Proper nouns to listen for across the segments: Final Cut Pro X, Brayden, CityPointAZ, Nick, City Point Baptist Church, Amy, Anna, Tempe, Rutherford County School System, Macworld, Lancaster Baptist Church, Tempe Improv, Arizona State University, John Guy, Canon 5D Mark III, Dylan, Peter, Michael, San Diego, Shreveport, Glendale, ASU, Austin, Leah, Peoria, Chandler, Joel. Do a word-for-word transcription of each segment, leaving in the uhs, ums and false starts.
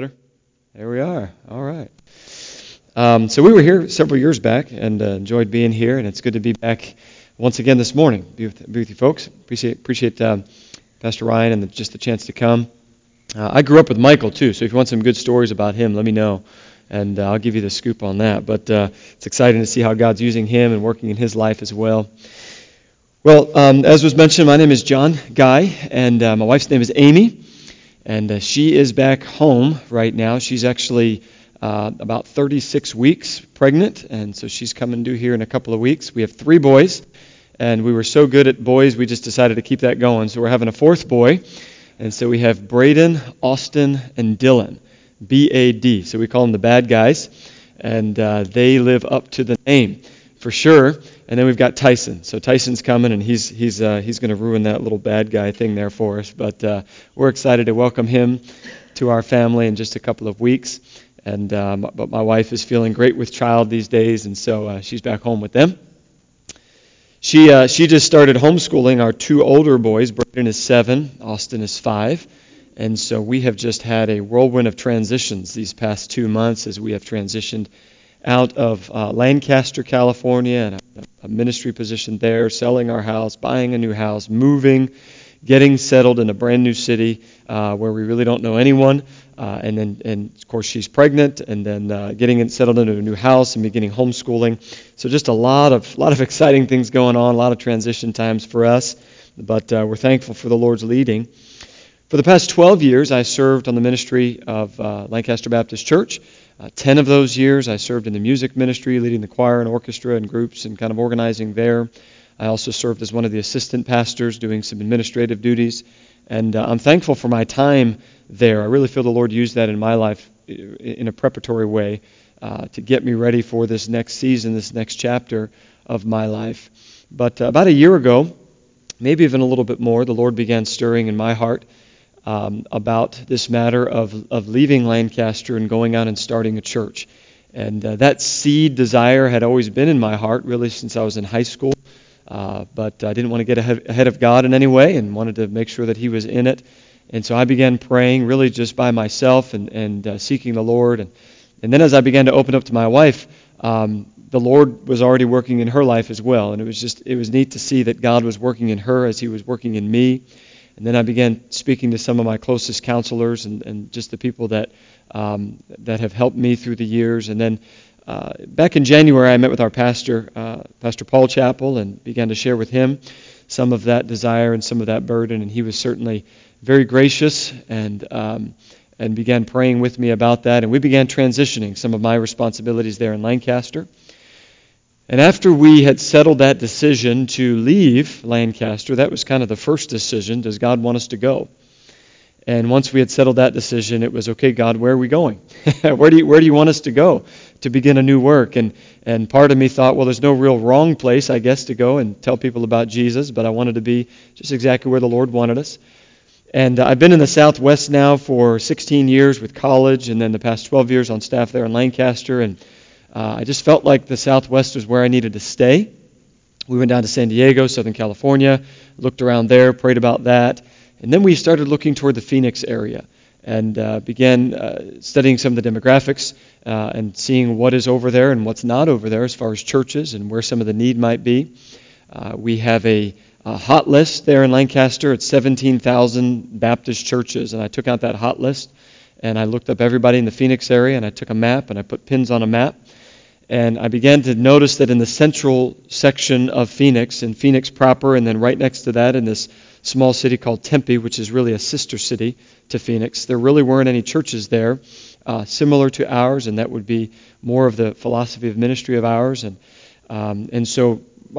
Better? There we are. All right. Um, so we were here several years back and uh, enjoyed being here, and it's good to be back once again this morning. Be with, be with you folks. Appreciate appreciate um, Pastor Ryan and the, just the chance to come. Uh, I grew up with Michael too, so if you want some good stories about him, let me know, and uh, I'll give you the scoop on that. But uh, it's exciting to see how God's using him and working in his life as well. Well, um, as was mentioned, my name is John Guy, and uh, my wife's name is Amy. And uh, she is back home right now. She's actually uh, about thirty-six weeks pregnant, and so she's coming due here in a couple of weeks. We have three boys, and we were so good at boys, we just decided to keep that going. So we're having a fourth boy, and so we have Brayden, Austin, and Dylan, B A D. So we call them the bad guys, and uh, they live up to the name for sure. And then we've got Tyson. So Tyson's coming, and he's he's uh, he's going to ruin that little bad guy thing there for us. But uh, we're excited to welcome him to our family in just a couple of weeks. And um, but my wife is feeling great with child these days, and so uh, she's back home with them. She uh, she just started homeschooling our two older boys. Brayden is seven, Austin is five, and so we have just had a whirlwind of transitions these past two months as we have transitioned out of uh, Lancaster, California, and a, a ministry position there, selling our house, buying a new house, moving, getting settled in a brand new city uh, where we really don't know anyone, uh, and then, and of course, she's pregnant, and then uh, getting it settled into a new house and beginning homeschooling. So just a lot of lot of exciting things going on, a lot of transition times for us, but uh, we're thankful for the Lord's leading. For the past twelve years, I served on the ministry of uh, Lancaster Baptist Church. Uh, ten of those years, I served in the music ministry, leading the choir and orchestra and groups and kind of organizing there. I also served as one of the assistant pastors, doing some administrative duties. And uh, I'm thankful for my time there. I really feel the Lord used that in my life in a preparatory way uh, to get me ready for this next season, this next chapter of my life. But uh, about a year ago, maybe even a little bit more, the Lord began stirring in my heart Um, about this matter of, of leaving Lancaster and going out and starting a church. And uh, that seed desire had always been in my heart, really, since I was in high school. Uh, but I didn't want to get ahead of God in any way and wanted to make sure that He was in it. And so I began praying, really just by myself and, and uh, seeking the Lord. And, and then as I began to open up to my wife, um, the Lord was already working in her life as well. And it was just, it was neat to see that God was working in her as He was working in me. And then I began speaking to some of my closest counselors and, and just the people that um, that have helped me through the years. And then uh, back in January, I met with our pastor, uh, Pastor Paul Chappell, and began to share with him some of that desire and some of that burden. And he was certainly very gracious and um, and began praying with me about that. And we began transitioning some of my responsibilities there in Lancaster. And after we had settled that decision to leave Lancaster, that was kind of the first decision, does God want us to go? And once we had settled that decision, it was, okay, God, where are we going? where do you, where do you want us to go to begin a new work? And and part of me thought, well, there's no real wrong place, I guess, to go and tell people about Jesus, but I wanted to be just exactly where the Lord wanted us. And uh, I've been in the Southwest now for sixteen years with college, and then the past twelve years on staff there in Lancaster, and Uh, I just felt like the Southwest was where I needed to stay. We went down to San Diego, Southern California, looked around there, prayed about that, and then we started looking toward the Phoenix area and uh, began uh, studying some of the demographics uh, and seeing what is over there and what's not over there as far as churches and where some of the need might be. Uh, we have a, a hot list there in Lancaster. It's seventeen thousand Baptist churches, and I took out that hot list, and I looked up everybody in the Phoenix area, and I took a map, and I put pins on a map. And I began to notice that in the central section of Phoenix, in Phoenix proper, and then right next to that in this small city called Tempe, which is really a sister city to Phoenix, there really weren't any churches there uh, similar to ours, and that would be more of the philosophy of ministry of ours. And um, and so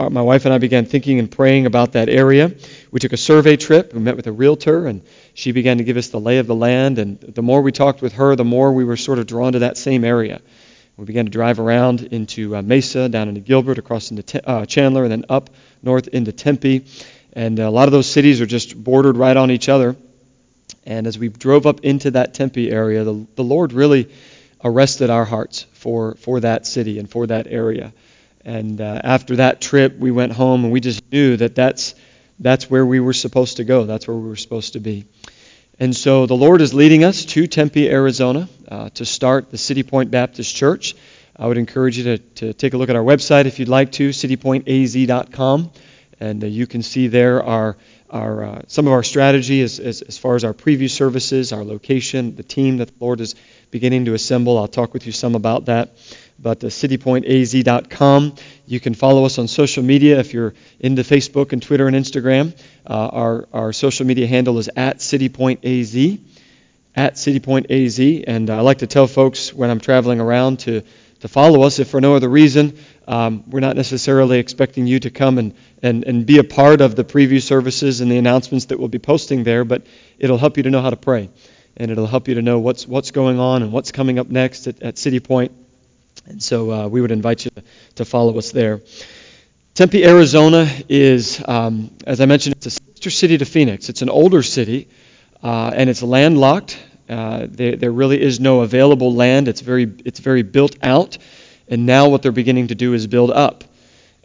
my wife and I began thinking and praying about that area. We took a survey trip. We met with a realtor, and she began to give us the lay of the land. And the more we talked with her, the more we were sort of drawn to that same area. We began to drive around into uh, Mesa, down into Gilbert, across into Te- uh, Chandler, and then up north into Tempe. And a lot of those cities are just bordered right on each other. And as we drove up into that Tempe area, the, the Lord really arrested our hearts for, for that city and for that area. And uh, after that trip, we went home, and we just knew that that's, that's where we were supposed to go. That's where we were supposed to be. And so the Lord is leading us to Tempe, Arizona, uh, to start the City Point Baptist Church. I would encourage you to, to take a look at our website if you'd like to, city point a z dot com, and uh, you can see there our our uh, some of our strategy as, as as far as our preview services, our location, the team that the Lord is beginning to assemble. I'll talk with you some about that. But uh, city point a z dot com. You can follow us on social media if you're into Facebook and Twitter and Instagram. Uh, our, our social media handle is at CityPointAZ, at CityPointAZ. And I like to tell folks when I'm traveling around to, to follow us, if for no other reason. Um, we're not necessarily expecting you to come and, and, and be a part of the preview services and the announcements that we'll be posting there, but it'll help you to know how to pray. And it'll help you to know what's what's going on and what's coming up next at, at City Point. And so uh, we would invite you to, to follow us there. Tempe, Arizona is, um, as I mentioned, it's a sister city to Phoenix. It's an older city, uh, and it's landlocked. Uh, there, there really is no available land. It's very, it's very built out. And now what they're beginning to do is build up.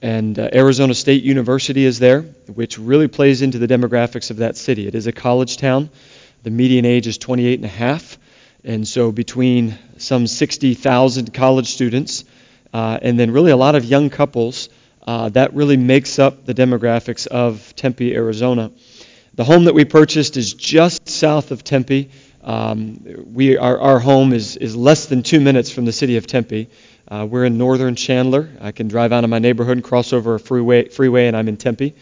And uh, Arizona State University is there, which really plays into the demographics of that city. It is a college town. The median age is twenty-eight and a half. And so between some sixty thousand college students uh, and then really a lot of young couples, uh, that really makes up the demographics of Tempe, Arizona. The home that we purchased is just south of Tempe. Um, we our, our home is, is less than two minutes from the city of Tempe. Uh, we're in northern Chandler. I can drive out of my neighborhood and cross over a freeway, freeway and I'm in Tempe.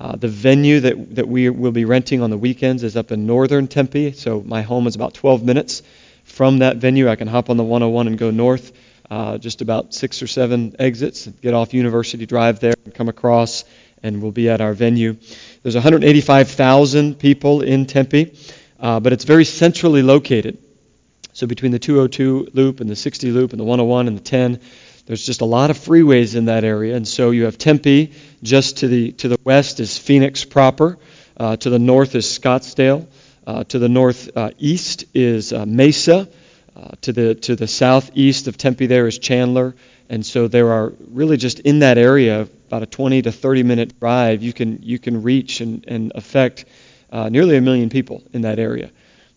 Uh, the venue that, that we will be renting on the weekends is up in northern Tempe, so my home is about twelve minutes from that venue. I can hop on the one oh one and go north, uh, just about six or seven exits, and get off University Drive there and come across, and we'll be at our venue. There's one hundred eighty-five thousand people in Tempe, uh, but it's very centrally located. So between the two oh two loop and the sixty loop and the one oh one and the ten, there's just a lot of freeways in that area, and so you have Tempe. Just to the to the west is Phoenix proper. Uh, to the north is Scottsdale. Uh, to the northeast uh, is uh, Mesa. Uh, to the to the southeast of Tempe there is Chandler, and so there are really just in that area about a twenty to thirty minute drive. You can you can reach and and affect uh, nearly a million people in that area.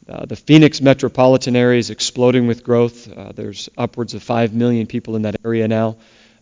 Uh, the Phoenix metropolitan area is exploding with growth. Uh, there's upwards of five million people in that area now.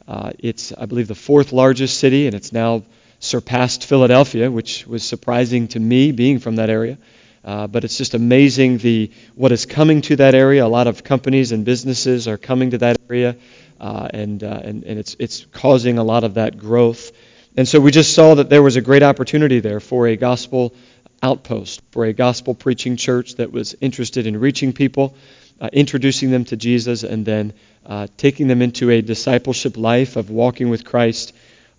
Uh, it's, I believe, the fourth largest city, and it's now surpassed Philadelphia, which was surprising to me being from that area. Uh, but it's just amazing the what is coming to that area. A lot of companies and businesses are coming to that area, uh, and, uh, and and it's it's causing a lot of that growth. And so we just saw that there was a great opportunity there for a gospel outpost, for a gospel preaching church that was interested in reaching people, uh, introducing them to Jesus, and then uh, taking them into a discipleship life of walking with Christ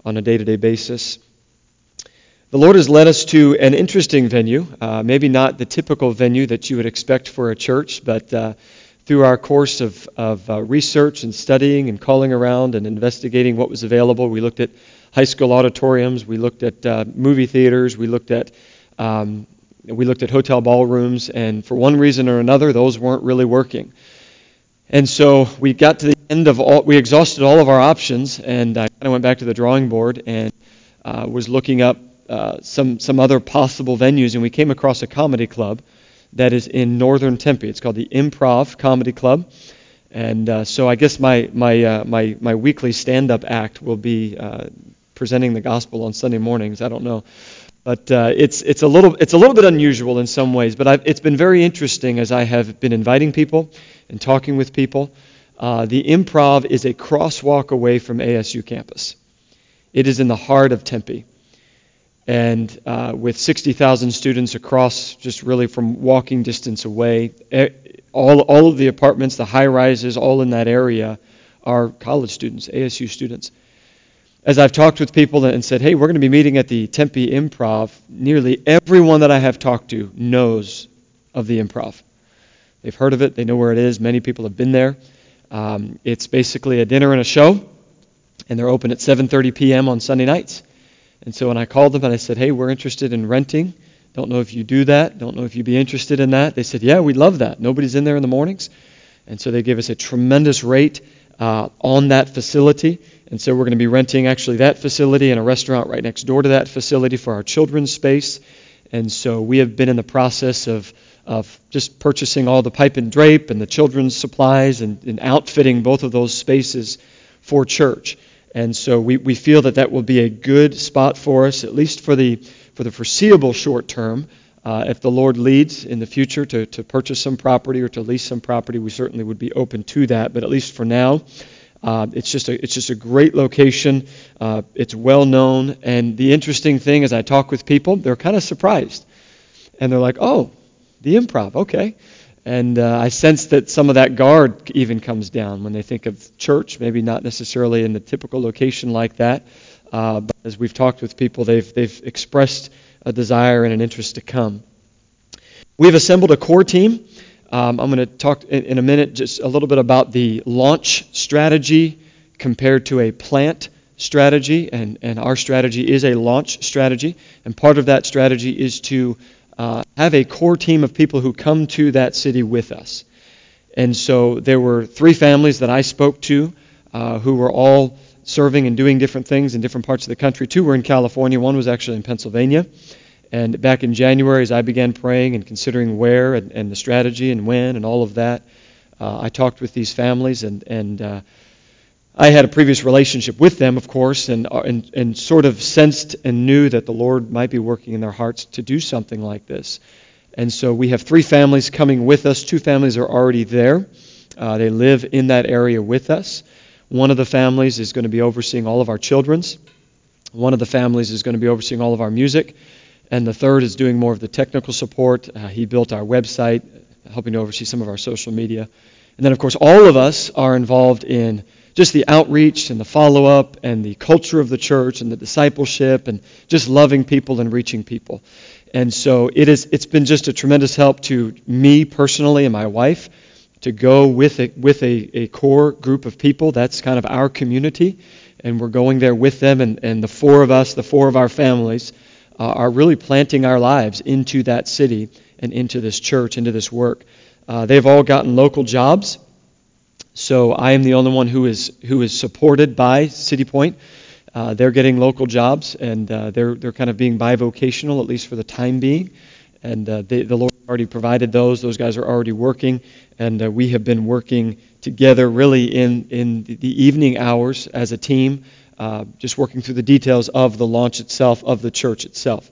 on a day-to-day basis. The Lord has led us to an interesting venue, uh, maybe not the typical venue that you would expect for a church, but uh, through our course of, of uh, research and studying and calling around and investigating what was available, we looked at high school auditoriums, we looked at uh, movie theaters, we looked at Um, we looked at hotel ballrooms, and for one reason or another, those weren't really working. And so we got to the end of all, we exhausted all of our options, and I kind of went back to the drawing board and uh, was looking up uh, some, some other possible venues, and we came across a comedy club that is in northern Tempe. It's called the Improv Comedy Club. And uh, so I guess my, my, uh, my, my weekly stand-up act will be uh, presenting the gospel on Sunday mornings. I don't know. But uh, it's it's a little it's a little bit unusual in some ways, but I've, it's been very interesting as I have been inviting people and talking with people. Uh, the Improv is a crosswalk away from A S U campus. It is in the heart of Tempe, and uh, with sixty thousand students across, just really from walking distance away, all all of the apartments, the high rises, all in that area, are college students, A S U students. As I've talked with people and said, hey, we're going to be meeting at the Tempe Improv, nearly everyone that I have talked to knows of the Improv. They've heard of it. They know where it is. Many people have been there. Um, it's basically a dinner and a show, and they're open at seven thirty p.m. on Sunday nights. And so when I called them and I said, hey, we're interested in renting. Don't know if you do that. Don't know if you'd be interested in that. They said, yeah, we'd love that. Nobody's in there in the mornings. And so they gave us a tremendous rate uh, on that facility. And so we're going to be renting actually that facility and a restaurant right next door to that facility for our children's space. And so we have been in the process of of just purchasing all the pipe and drape and the children's supplies and, and outfitting both of those spaces for church. And so we, we feel that that will be a good spot for us, at least for the for the foreseeable short term. Uh, if the Lord leads in the future to, to purchase some property or to lease some property, we certainly would be open to that. But at least for now, uh, it's just a it's just a great location. Uh, it's well known. And the interesting thing is I talk with people, they're kind of surprised. And they're like, oh, the Improv, okay. And uh, I sense that some of that guard even comes down when they think of church, maybe not necessarily in the typical location like that. Uh, but as we've talked with people, they've they've expressed a desire and an interest to come. We've assembled a core team. Um, I'm going to talk in, in a minute just a little bit about the launch strategy compared to a plant strategy. And, and our strategy is a launch strategy. And part of that strategy is to Uh, have a core team of people who come to that city with us. And so there were three families that I spoke to uh, who were all serving and doing different things in different parts of the country. Two were in California. One was actually in Pennsylvania. And back in January, as I began praying and considering where and, and the strategy and when and all of that, uh, I talked with these families and, and uh, I had a previous relationship with them, of course, and, and and sort of sensed and knew that the Lord might be working in their hearts to do something like this. And so we have three families coming with us. Two families are already there. Uh, they live in that area with us. One of the families is going to be overseeing all of our children's. One of the families is going to be overseeing all of our music. And the third is doing more of the technical support. Uh, he built our website, helping to oversee some of our social media. And then, of course, all of us are involved in just the outreach and the follow-up and the culture of the church and the discipleship and just loving people and reaching people. And so it is, it's been just a tremendous help to me personally and my wife to go with a, with a, a core group of people. That's kind of our community, and we're going there with them. And, and the four of us, the four of our families, uh, are really planting our lives into that city and into this church, into this work. Uh, they've all gotten local jobs. So I am the only one who is who is supported by City Point. Uh, they're getting local jobs, and uh, they're they're kind of being bivocational, at least for the time being. And uh, they, the Lord already provided those. Those guys are already working, and uh, we have been working together really in, in the evening hours as a team, uh, just working through the details of the launch itself, of the church itself.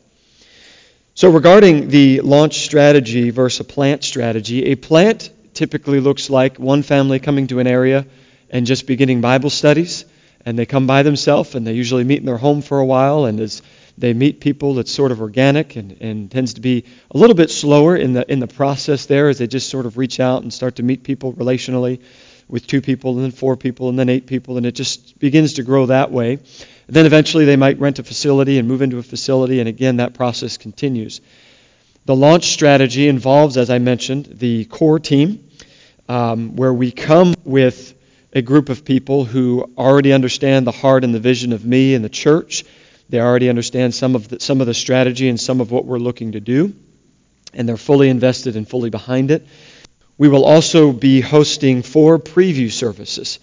So regarding the launch strategy versus a plant strategy, a plant typically looks like one family coming to an area and just beginning Bible studies, and they come by themselves, and they usually meet in their home for a while, and as they meet people, it's sort of organic and, and tends to be a little bit slower in the in the process there as they just sort of reach out and start to meet people relationally with two people and then four people and then eight people, and it just begins to grow that way. And then eventually they might rent a facility and move into a facility, and again, that process continues. The launch strategy involves, as I mentioned, the core team, um, where we come with a group of people who already understand the heart and the vision of me and the church. They already understand some of the, some of the strategy and some of what we're looking to do, and they're fully invested and fully behind it. We will also be hosting four preview services.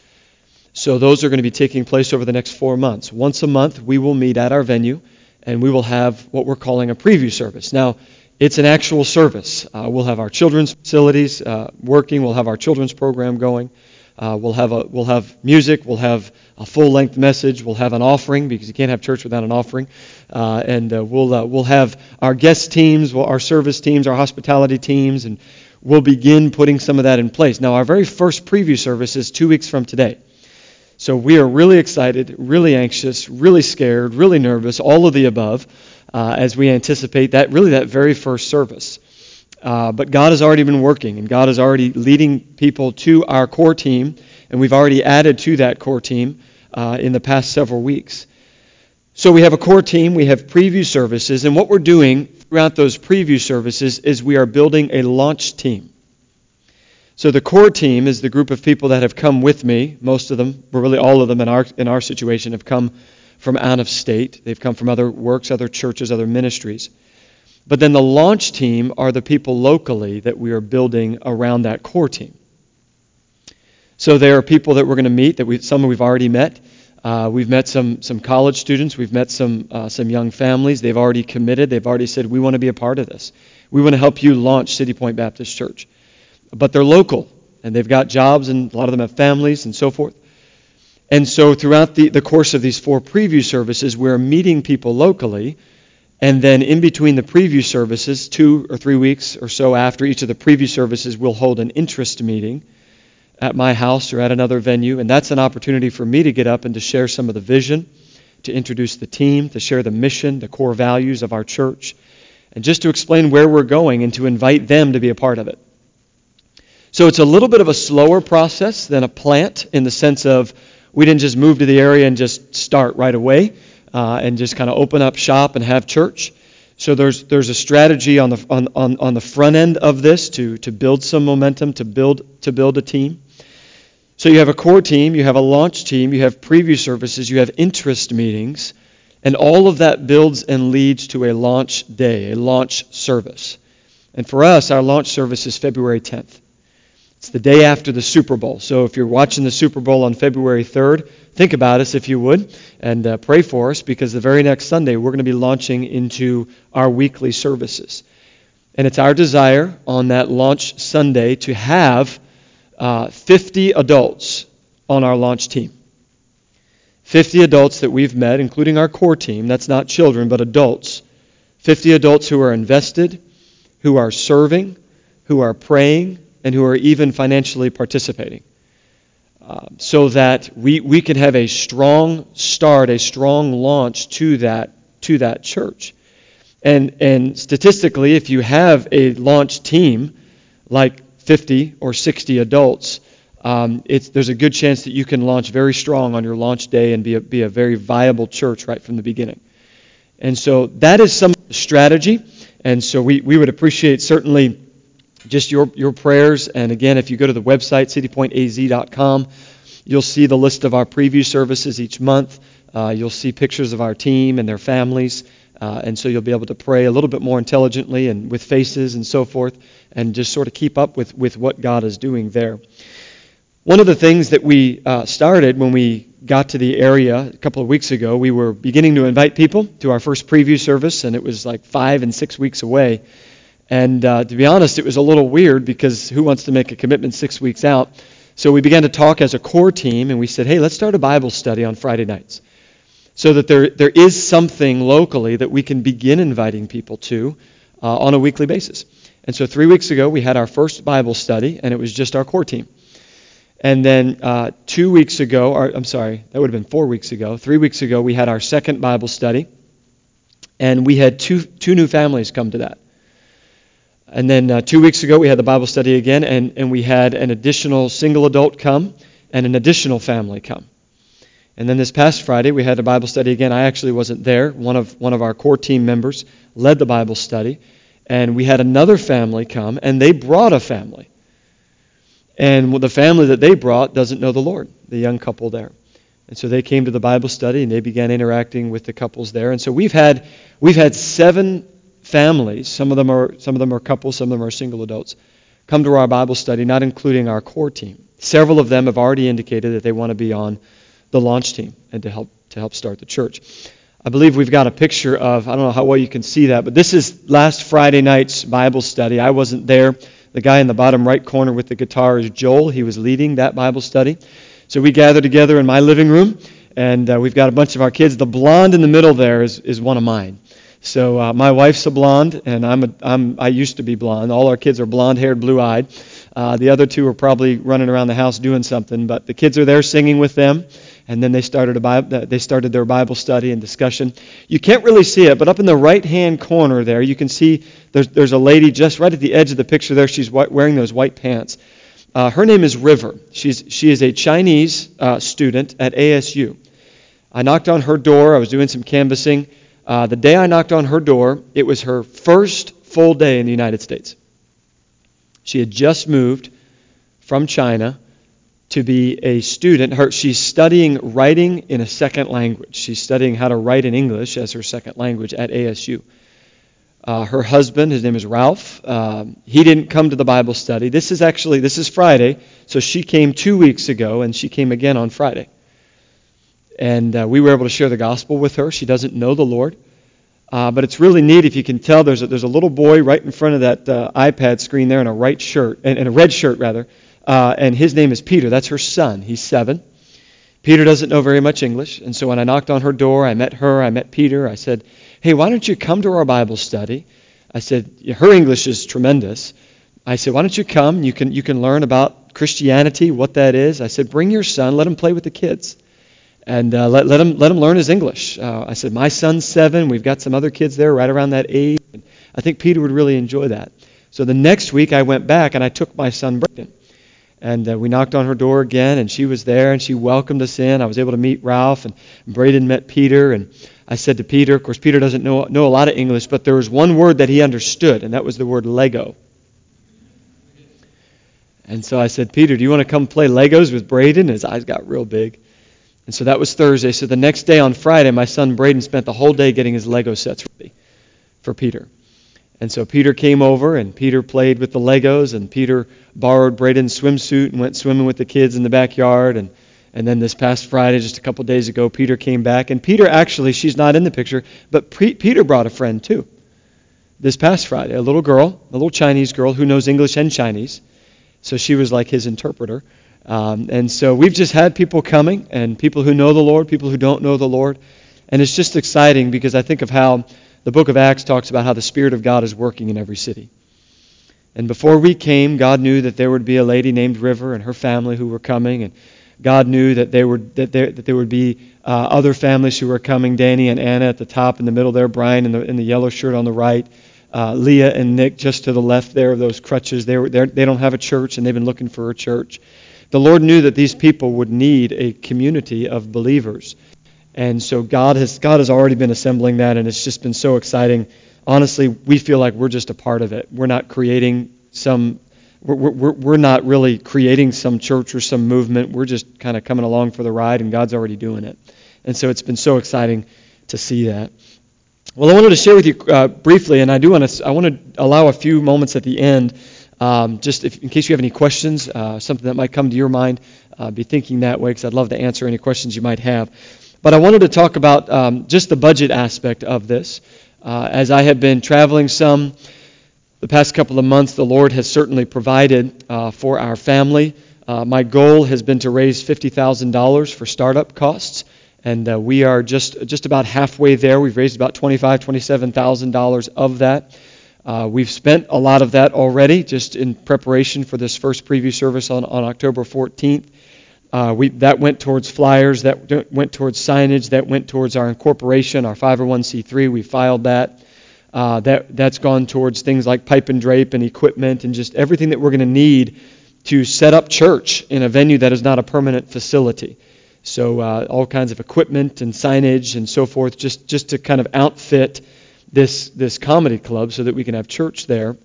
So those are going to be taking place over the next four months. Once a month, we will meet at our venue, and we will have what we're calling a preview service. Now, it's an actual service. Uh, we'll have our children's facilities uh, working. We'll have our children's program going. Uh, we'll have a we'll have music. We'll have a full-length message. We'll have an offering, because you can't have church without an offering. Uh, and uh, we'll uh, we'll have our guest teams, we'll, our service teams, our hospitality teams, and we'll begin putting some of that in place. Now, our very first preview service is two weeks from today. So we are really excited, really anxious, really scared, really nervous, all of the above, uh, as we anticipate that really that very first service. Uh, but God has already been working, and God is already leading people to our core team, and we've already added to that core team uh, in the past several weeks. So we have a core team, we have preview services, and what we're doing throughout those preview services is we are building a launch team. So the core team is the group of people that have come with me. Most of them, really all of them in our in our situation, have come from out of state. They've come from other works, other churches, other ministries. But then the launch team are the people locally that we are building around that core team. So there are people that we're going to meet, that we some we've already met. Uh, we've met some some college students. We've met some uh, some young families. They've already committed. They've already said, we want to be a part of this. We want to help you launch City Point Baptist Church. But they're local, and they've got jobs, and a lot of them have families and so forth. And so throughout the, the course of these four preview services, we're meeting people locally, and then in between the preview services, two or three weeks or so after each of the preview services, we'll hold an interest meeting at my house or at another venue, and that's an opportunity for me to get up and to share some of the vision, to introduce the team, to share the mission, the core values of our church, and just to explain where we're going and to invite them to be a part of it. So it's a little bit of a slower process than a plant in the sense of we didn't just move to the area and just start right away uh, and just kind of open up shop and have church. So there's there's a strategy on the on, on, on the front end of this to to build some momentum, to build to build a team. So you have a core team, you have a launch team, you have preview services, you have interest meetings, and all of that builds and leads to a launch day, a launch service. And for us, our launch service is February tenth. It's the day after the Super Bowl. So if you're watching the Super Bowl on February third, think about us if you would, and uh, pray for us, because the very next Sunday we're going to be launching into our weekly services. And it's our desire on that launch Sunday to have Uh, fifty adults on our launch team. fifty adults that we've met, including our core team. That's not children, but adults. fifty adults who are invested, who are serving, who are praying, and who are even financially participating. Uh, so that we, we can have a strong start, a strong launch to that to that church. And and statistically, if you have a launch team like fifty or sixty adults, um, it's, there's a good chance that you can launch very strong on your launch day and be a, be a very viable church right from the beginning. And so that is some strategy. And so we, we would appreciate certainly just your, your prayers. And again, if you go to the website, city point a z dot com, you'll see the list of our preview services each month. Uh, you'll see pictures of our team and their families. Uh, and so you'll be able to pray a little bit more intelligently and with faces and so forth, and just sort of keep up with, with what God is doing there. One of the things that we uh, started when we got to the area a couple of weeks ago, we were beginning to invite people to our first preview service, and it was like five and six weeks away. And uh, to be honest, it was a little weird because who wants to make a commitment six weeks out? So we began to talk as a core team, and we said, hey, let's start a Bible study on Friday nights, so that there there is something locally that we can begin inviting people to uh, on a weekly basis. And so three weeks ago, we had our first Bible study, and it was just our core team. And then uh, two weeks ago, or I'm sorry, that would have been four weeks ago, three weeks ago, we had our second Bible study, and we had two two new families come to that. And then uh, two weeks ago, we had the Bible study again, and, and we had an additional single adult come and an additional family come. And then this past Friday, we had a Bible study again. I actually wasn't there. One of one of our core team members led the Bible study. And we had another family come, and they brought a family. And the family that they brought doesn't know the Lord, the young couple there. And so they came to the Bible study, and they began interacting with the couples there. And so we've had we've had seven families. Some of them are some of them are couples, some of them are single adults, come to our Bible study, not including our core team. Several of them have already indicated that they want to be on the launch team and to help to help start the church. I believe we've got a picture of, I don't know how well you can see that, but this is last Friday night's Bible study. I wasn't there. The guy in the bottom right corner with the guitar is Joel. He was leading that Bible study. So we gathered together in my living room, and uh, we've got a bunch of our kids. The blonde in the middle there is, is one of mine. So uh, my wife's a blonde, and I'm a, I'm I used to be blonde. All our kids are blonde-haired, blue-eyed. Uh, the other two are probably running around the house doing something, but the kids are there singing with them. And then they started a Bible, they started their Bible study and discussion. You can't really see it, but up in the right-hand corner there, you can see there's, there's a lady just right at the edge of the picture there. She's white, wearing those white pants. Uh, her name is River. She's she is a Chinese uh, student at A S U. I knocked on her door. I was doing some canvassing. Uh, the day I knocked on her door, it was her first full day in the United States. She had just moved from China to be a student. Her, she's studying writing in a second language. She's studying how to write in English as her second language at A S U. Uh, her husband, his name is Ralph, um, he didn't come to the Bible study. This is actually, this is Friday, so she came two weeks ago, and she came again on Friday. And uh, we were able to share the gospel with her. She doesn't know the Lord. Uh, but it's really neat if you can tell. There's a, there's a little boy right in front of that uh, iPad screen there in a right shirt, in, in a red shirt rather, uh, and his name is Peter. That's her son. He's seven. Peter doesn't know very much English, and so when I knocked on her door, I met her, I met Peter. I said, hey, why don't you come to our Bible study? I said, her English is tremendous. I said, why don't you come? You can you can learn about Christianity, what that is. I said, bring your son, let him play with the kids. And uh, let, let him let him learn his English. Uh, I said, my son's seven. We've got some other kids there right around that age. And I think Peter would really enjoy that. So the next week I went back and I took my son Brayden. And uh, we knocked on her door again, and she was there, and she welcomed us in. I was able to meet Ralph, and Brayden met Peter. And I said to Peter, of course, Peter doesn't know, know a lot of English, but there was one word that he understood, and that was the word Lego. And so I said, Peter, do you want to come play Legos with Brayden? And his eyes got real big. And so that was Thursday. So the next day on Friday, my son Brayden spent the whole day getting his Lego sets ready for Peter. And so Peter came over, and Peter played with the Legos, and Peter borrowed Brayden's swimsuit and went swimming with the kids in the backyard. And, and then this past Friday, just a couple days ago, Peter came back. And Peter actually, she's not in the picture, but P- Peter brought a friend too this past Friday, a little girl, a little Chinese girl who knows English and Chinese. So she was like his interpreter. Um, and so we've just had people coming, and people who know the Lord, people who don't know the Lord. And it's just exciting because I think of how the book of Acts talks about how the Spirit of God is working in every city. And before we came, God knew that there would be a lady named River and her family who were coming. And God knew that there would, that there, that there would be uh, other families who were coming, Danny and Anna at the top in the middle there, Brian in the, in the yellow shirt on the right. Uh, Leah and Nick just to the left there of those crutches. They were, they don't have a church, and they've been looking for a church. The Lord knew that these people would need a community of believers. And so God has God has already been assembling that, and it's just been so exciting. Honestly, we feel like we're just a part of it. We're not creating some, we're, we're, we're not really creating some church or some movement. We're just kind of coming along for the ride, and God's already doing it. And so it's been so exciting to see that. Well, I wanted to share with you uh, briefly, and I do want to. I want to allow a few moments at the end, um, just if, in case you have any questions, uh, something that might come to your mind. Uh, be thinking that way, because I'd love to answer any questions you might have. But I wanted to talk about um, just the budget aspect of this. Uh, as I have been traveling some the past couple of months, the Lord has certainly provided uh, for our family. Uh, my goal has been to raise fifty thousand dollars for startup costs. And uh, we are just just about halfway there. We've raised about twenty-five thousand dollars, twenty-seven thousand dollars of that. Uh, we've spent a lot of that already just in preparation for this first preview service on, on October fourteenth. Uh, we that went towards flyers, that went towards signage, that went towards our incorporation, our five oh one c three. We filed that. Uh, that that's gone towards things like pipe and drape and equipment and just everything that we're going to need to set up church in a venue that is not a permanent facility. So uh, all kinds of equipment and signage and so forth, just, just to kind of outfit this this comedy club so that we can have church there.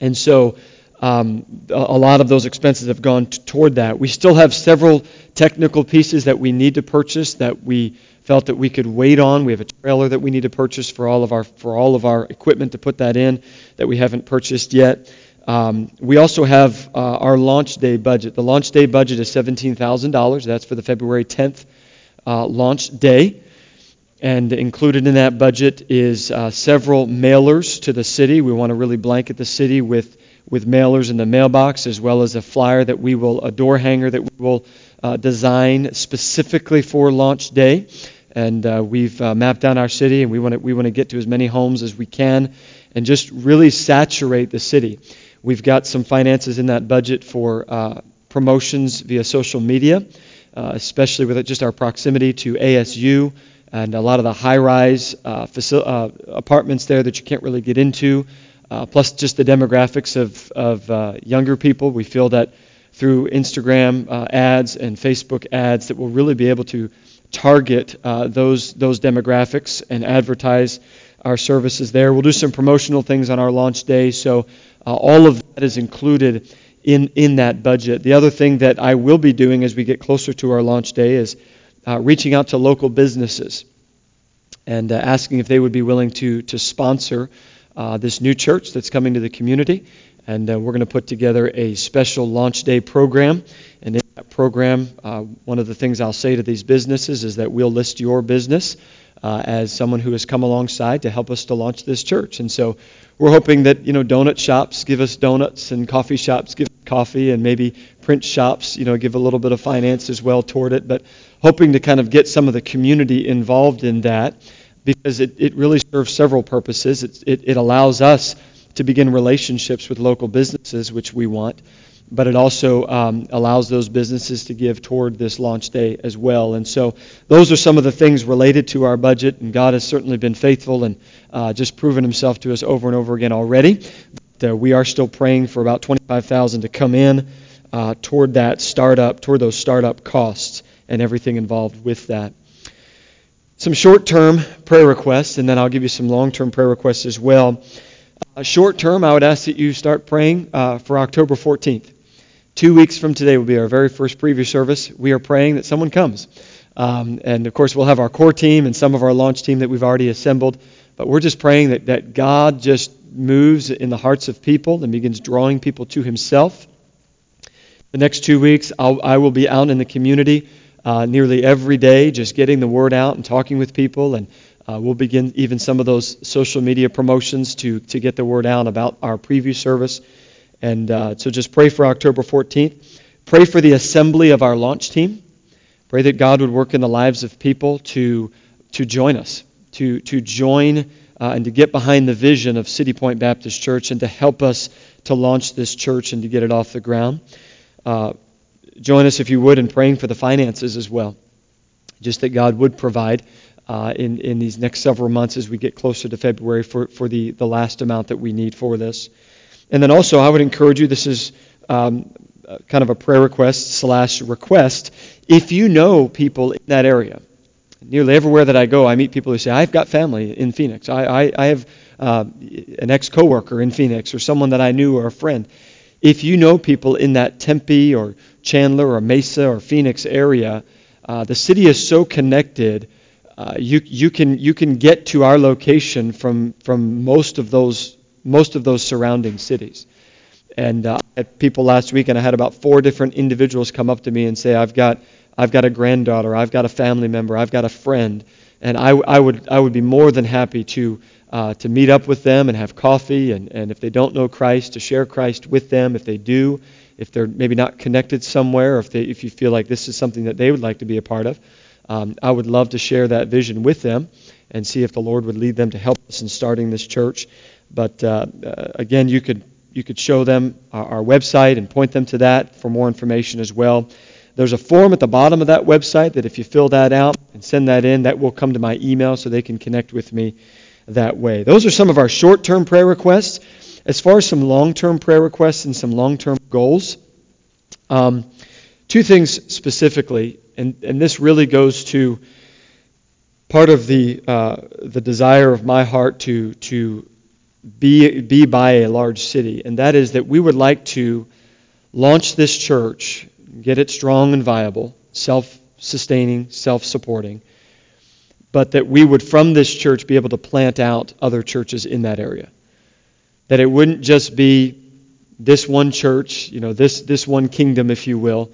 And so um, a, a lot of those expenses have gone t- toward that. We still have several technical pieces that we need to purchase that we felt that we could wait on. We have a trailer that we need to purchase for all of our for all of our equipment to put that in that we haven't purchased yet. Um, we also have uh, our launch day budget. The launch day budget is seventeen thousand dollars. That's for the February tenth uh, launch day. And included in that budget is uh, several mailers to the city. We want to really blanket the city with, with mailers in the mailbox, as well as a flyer that we will, a door hanger that we will uh, design specifically for launch day. And uh, we've uh, mapped out our city, and we want to we want to get to as many homes as we can and just really saturate the city. We've got some finances in that budget for uh, promotions via social media, uh, especially with just our proximity to A S U and a lot of the high-rise uh, faci- uh, apartments there that you can't really get into, uh, plus just the demographics of, of uh, younger people. We feel that through Instagram uh, ads and Facebook ads that we'll really be able to target uh, those those demographics and advertise our services there. We'll do some promotional things on our launch day, so... Uh, all of that is included in, in that budget. The other thing that I will be doing as we get closer to our launch day is uh, reaching out to local businesses and uh, asking if they would be willing to to sponsor uh, this new church that's coming to the community. And uh, we're going to put together a special launch day program. And in that program, uh, one of the things I'll say to these businesses is that we'll list your business uh, as someone who has come alongside to help us to launch this church. And so we're hoping that, you know, donut shops give us donuts and coffee shops give us coffee, and maybe print shops, you know, give a little bit of finance as well toward it, but hoping to kind of get some of the community involved in that, because it, it really serves several purposes. It, it, it allows us to begin relationships with local businesses, which we want, but it also um, allows those businesses to give toward this launch day as well. And so those are some of the things related to our budget, and God has certainly been faithful and uh, just proven himself to us over and over again already. But, uh, we are still praying for about twenty-five thousand dollars to come in uh, toward that startup, toward those startup costs and everything involved with that. Some short-term prayer requests, and then I'll give you some long-term prayer requests as well. Uh, short-term, I would ask that you start praying uh, for October fourteenth. Two weeks from today will be our very first preview service. We are praying that someone comes. Um, and, of course, we'll have our core team and some of our launch team that we've already assembled. But we're just praying that, that God just moves in the hearts of people and begins drawing people to himself. The next two weeks, I'll, I will be out in the community uh, nearly every day, just getting the word out and talking with people. And uh, we'll begin even some of those social media promotions to, to get the word out about our preview service. And uh, so just pray for October fourteenth. Pray for the assembly of our launch team. Pray that God would work in the lives of people to to join us, to, to join uh, and to get behind the vision of City Point Baptist Church and to help us to launch this church and to get it off the ground. Uh, join us, if you would, in praying for the finances as well, just that God would provide uh, in, in these next several months as we get closer to February for, for the, the last amount that we need for this. And then also, I would encourage you, this is um, kind of a prayer request slash request, if you know people in that area. Nearly everywhere that I go, I meet people who say, I've got family in Phoenix. I, I, I have uh, an ex-coworker in Phoenix, or someone that I knew or a friend. If you know people in that Tempe or Chandler or Mesa or Phoenix area, uh, the city is so connected. Uh, you you can you can get to our location from from most of those most of those surrounding cities. And uh, I had people last week, and I had about four different individuals come up to me and say, I've got I've got a granddaughter, I've got a family member, I've got a friend. And I, I would I would be more than happy to uh, to meet up with them and have coffee, and, and if they don't know Christ, to share Christ with them. If they do, if they're maybe not connected somewhere, or if, they, if you feel like this is something that they would like to be a part of, um, I would love to share that vision with them and see if the Lord would lead them to help us in starting this church. But uh, again, you could you could show them our, our website and point them to that for more information as well. There's a form at the bottom of that website that if you fill that out and send that in, that will come to my email so they can connect with me that way. Those are some of our short-term prayer requests. As far as some long-term prayer requests and some long-term goals, um, two things specifically, and, and this really goes to part of the uh, the desire of my heart to to Be, be by a large city, and that is that we would like to launch this church, get it strong and viable, self-sustaining, self-supporting, but that we would from this church be able to plant out other churches in that area. That it wouldn't just be this one church, you know, this, this one kingdom, if you will,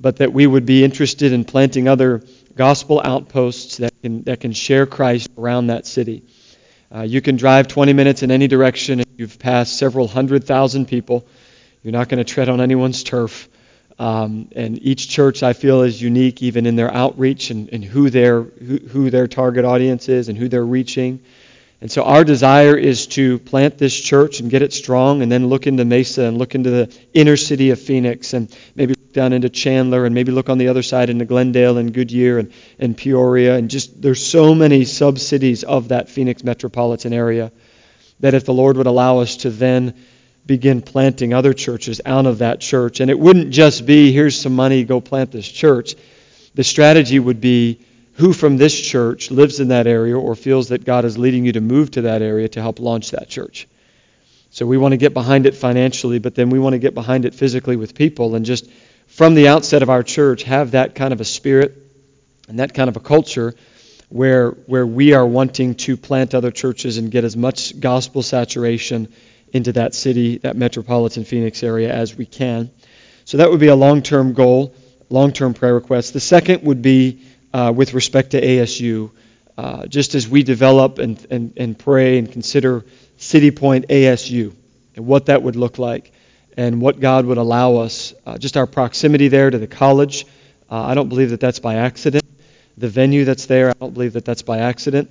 but that we would be interested in planting other gospel outposts that can that can share Christ around that city. Uh, you can drive twenty minutes in any direction, and you've passed several hundred thousand people. You're not going to tread on anyone's turf. Um, and each church, I feel, is unique even in their outreach and, and who their who, who their target audience is and who they're reaching. And so our desire is to plant this church and get it strong, and then look into Mesa and look into the inner city of Phoenix, and maybe look down into Chandler, and maybe look on the other side into Glendale and Goodyear and, and Peoria. And just there's so many sub-cities of that Phoenix metropolitan area that if the Lord would allow us to then begin planting other churches out of that church, and it wouldn't just be, here's some money, go plant this church. The strategy would be, who from this church lives in that area or feels that God is leading you to move to that area to help launch that church. So we want to get behind it financially, but then we want to get behind it physically with people, and just from the outset of our church have that kind of a spirit and that kind of a culture where where we are wanting to plant other churches and get as much gospel saturation into that city, that metropolitan Phoenix area, as we can. So that would be a long-term goal, long-term prayer request. The second would be Uh, with respect to A S U, uh, just as we develop and, and, and pray and consider CityPoint A S U and what that would look like and what God would allow us, uh, just our proximity there to the college. Uh, I don't believe that that's by accident. The venue that's there, I don't believe that that's by accident.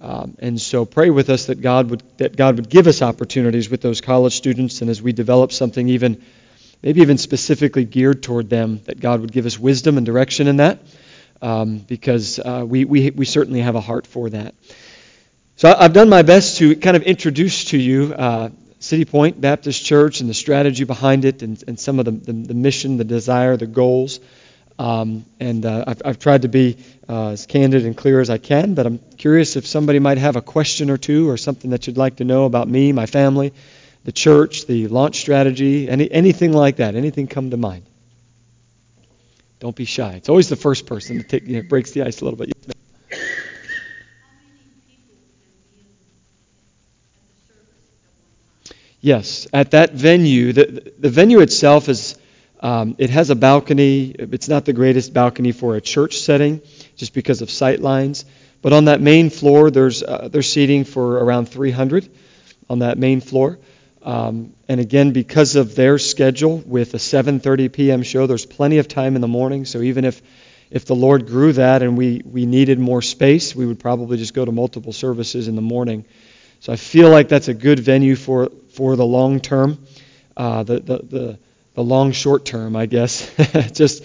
Um, and so pray with us that God would that God would give us opportunities with those college students, and as we develop something even maybe even specifically geared toward them, that God would give us wisdom and direction in that, um, because uh, we, we we certainly have a heart for that. So I've done my best to kind of introduce to you uh, City Point Baptist Church and the strategy behind it, and, and some of the, the, the mission, the desire, the goals. Um, and uh, I've, I've tried to be uh, as candid and clear as I can, but I'm curious if somebody might have a question or two or something that you'd like to know about me, my family, the church, the launch strategy, any anything like that. Anything come to mind? Don't be shy. It's always the first person that take, you know, breaks the ice a little bit. Yes, at that venue, the the venue itself is. Um, it has a balcony. It's not the greatest balcony for a church setting, just because of sight lines. But on that main floor, there's uh, there's seating for around three hundred on that main floor. Um, and again, because of their schedule with a seven thirty p.m. show, there's plenty of time in the morning. So even if if the Lord grew that and we we needed more space, we would probably just go to multiple services in the morning. So I feel like that's a good venue for for the long term. Uh, the the the The long short term, I guess, just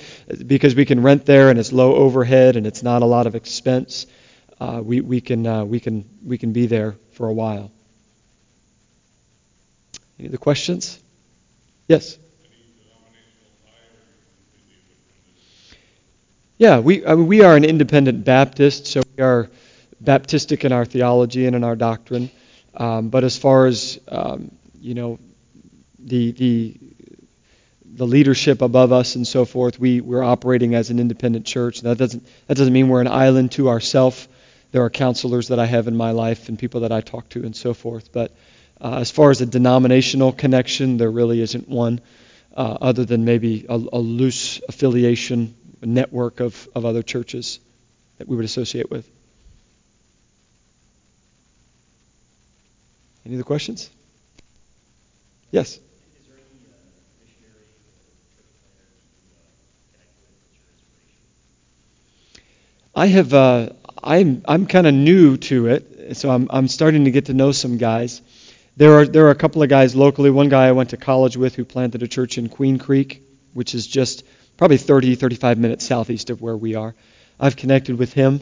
because we can rent there and it's low overhead and it's not a lot of expense, uh, we we can uh, we can we can be there for a while. Any other questions? Yes. Yeah, we I mean, we are an independent Baptist, so we are Baptistic in our theology and in our doctrine. Um, but as far as um, you know, the the the leadership above us and so forth, we, we're operating as an independent church. That doesn't that doesn't mean we're an island to ourselves. There are counselors that I have in my life and people that I talk to and so forth. But uh, as far as a denominational connection, there really isn't one uh, other than maybe a, a loose affiliation, a network of, of other churches that we would associate with. Any other questions? Yes. I have, uh, I'm, I'm kind of new to it, so I'm, I'm starting to get to know some guys. There are, there are a couple of guys locally. One guy I went to college with who planted a church in Queen Creek, which is just probably thirty, thirty-five minutes southeast of where we are. I've connected with him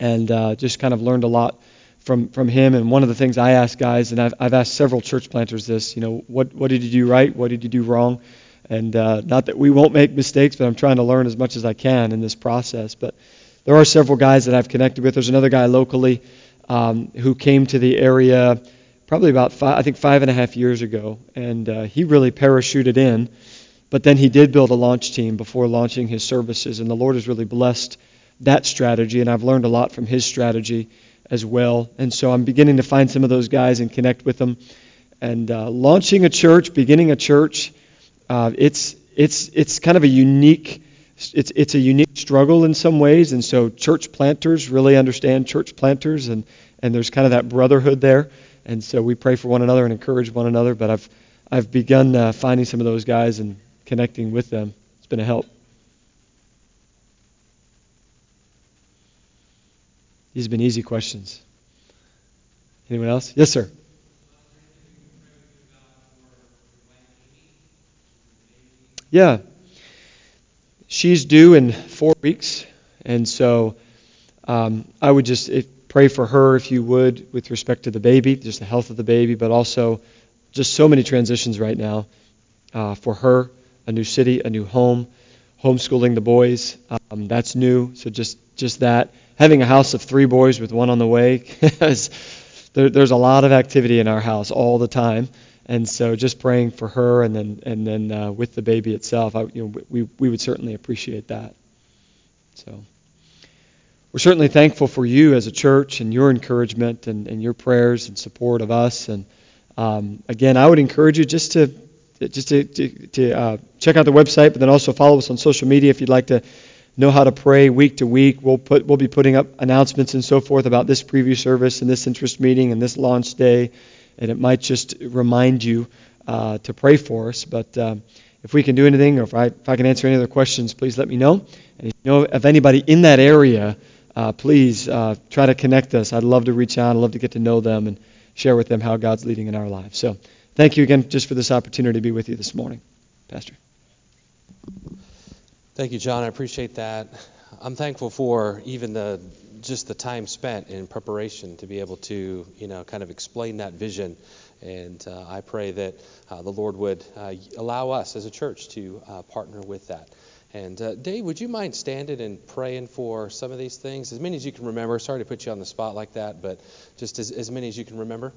and uh, just kind of learned a lot from, from him. And one of the things I ask guys, and I've, I've asked several church planters this, you know, what, what did you do right? What did you do wrong? And uh, not that we won't make mistakes, but I'm trying to learn as much as I can in this process. But there are several guys that I've connected with. There's another guy locally um, who came to the area probably about, five, I think, five and a half years ago, and uh, he really parachuted in. But then he did build a launch team before launching his services, and the Lord has really blessed that strategy, and I've learned a lot from his strategy as well. And so I'm beginning to find some of those guys and connect with them. And uh, launching a church, beginning a church, uh, it's it's it's kind of a unique It's it's a unique struggle in some ways, and so church planters really understand church planters, and, and there's kind of that brotherhood there, and so we pray for one another and encourage one another. But I've I've begun uh, finding some of those guys and connecting with them. It's been a help. These have been easy questions. Anyone else? Yes, sir. Yeah. She's due in four weeks, and so um, I would just if, pray for her, if you would, with respect to the baby, just the health of the baby, but also just so many transitions right now uh, for her, a new city, a new home, homeschooling the boys, um, that's new, so just, just that. Having a house of three boys with one on the way, there, there's a lot of activity in our house all the time. And so, just praying for her, and then and then uh, with the baby itself, I, you know, we we would certainly appreciate that. So, we're certainly thankful for you as a church and your encouragement and, and your prayers and support of us. And um, again, I would encourage you just to just to to, to uh, check out the website, but then also follow us on social media if you'd like to know how to pray week to week. We'll put we'll be putting up announcements and so forth about this preview service and this interest meeting and this launch day, and it might just remind you uh, to pray for us. But um, if we can do anything, or if I if I can answer any other questions, please let me know. And if you know of anybody in that area, uh, please uh, try to connect us. I'd love to reach out. I'd love to get to know them and share with them how God's leading in our lives. So thank you again just for this opportunity to be with you this morning. Pastor. Thank you, John. I appreciate that. I'm thankful for even the just the time spent in preparation to be able to, you know, kind of explain that vision. And uh, I pray that uh, the Lord would uh, allow us as a church to uh, partner with that. And uh, Dave, would you mind standing and praying for some of these things? As many as you can remember. Sorry to put you on the spot like that, but just as, as many as you can remember.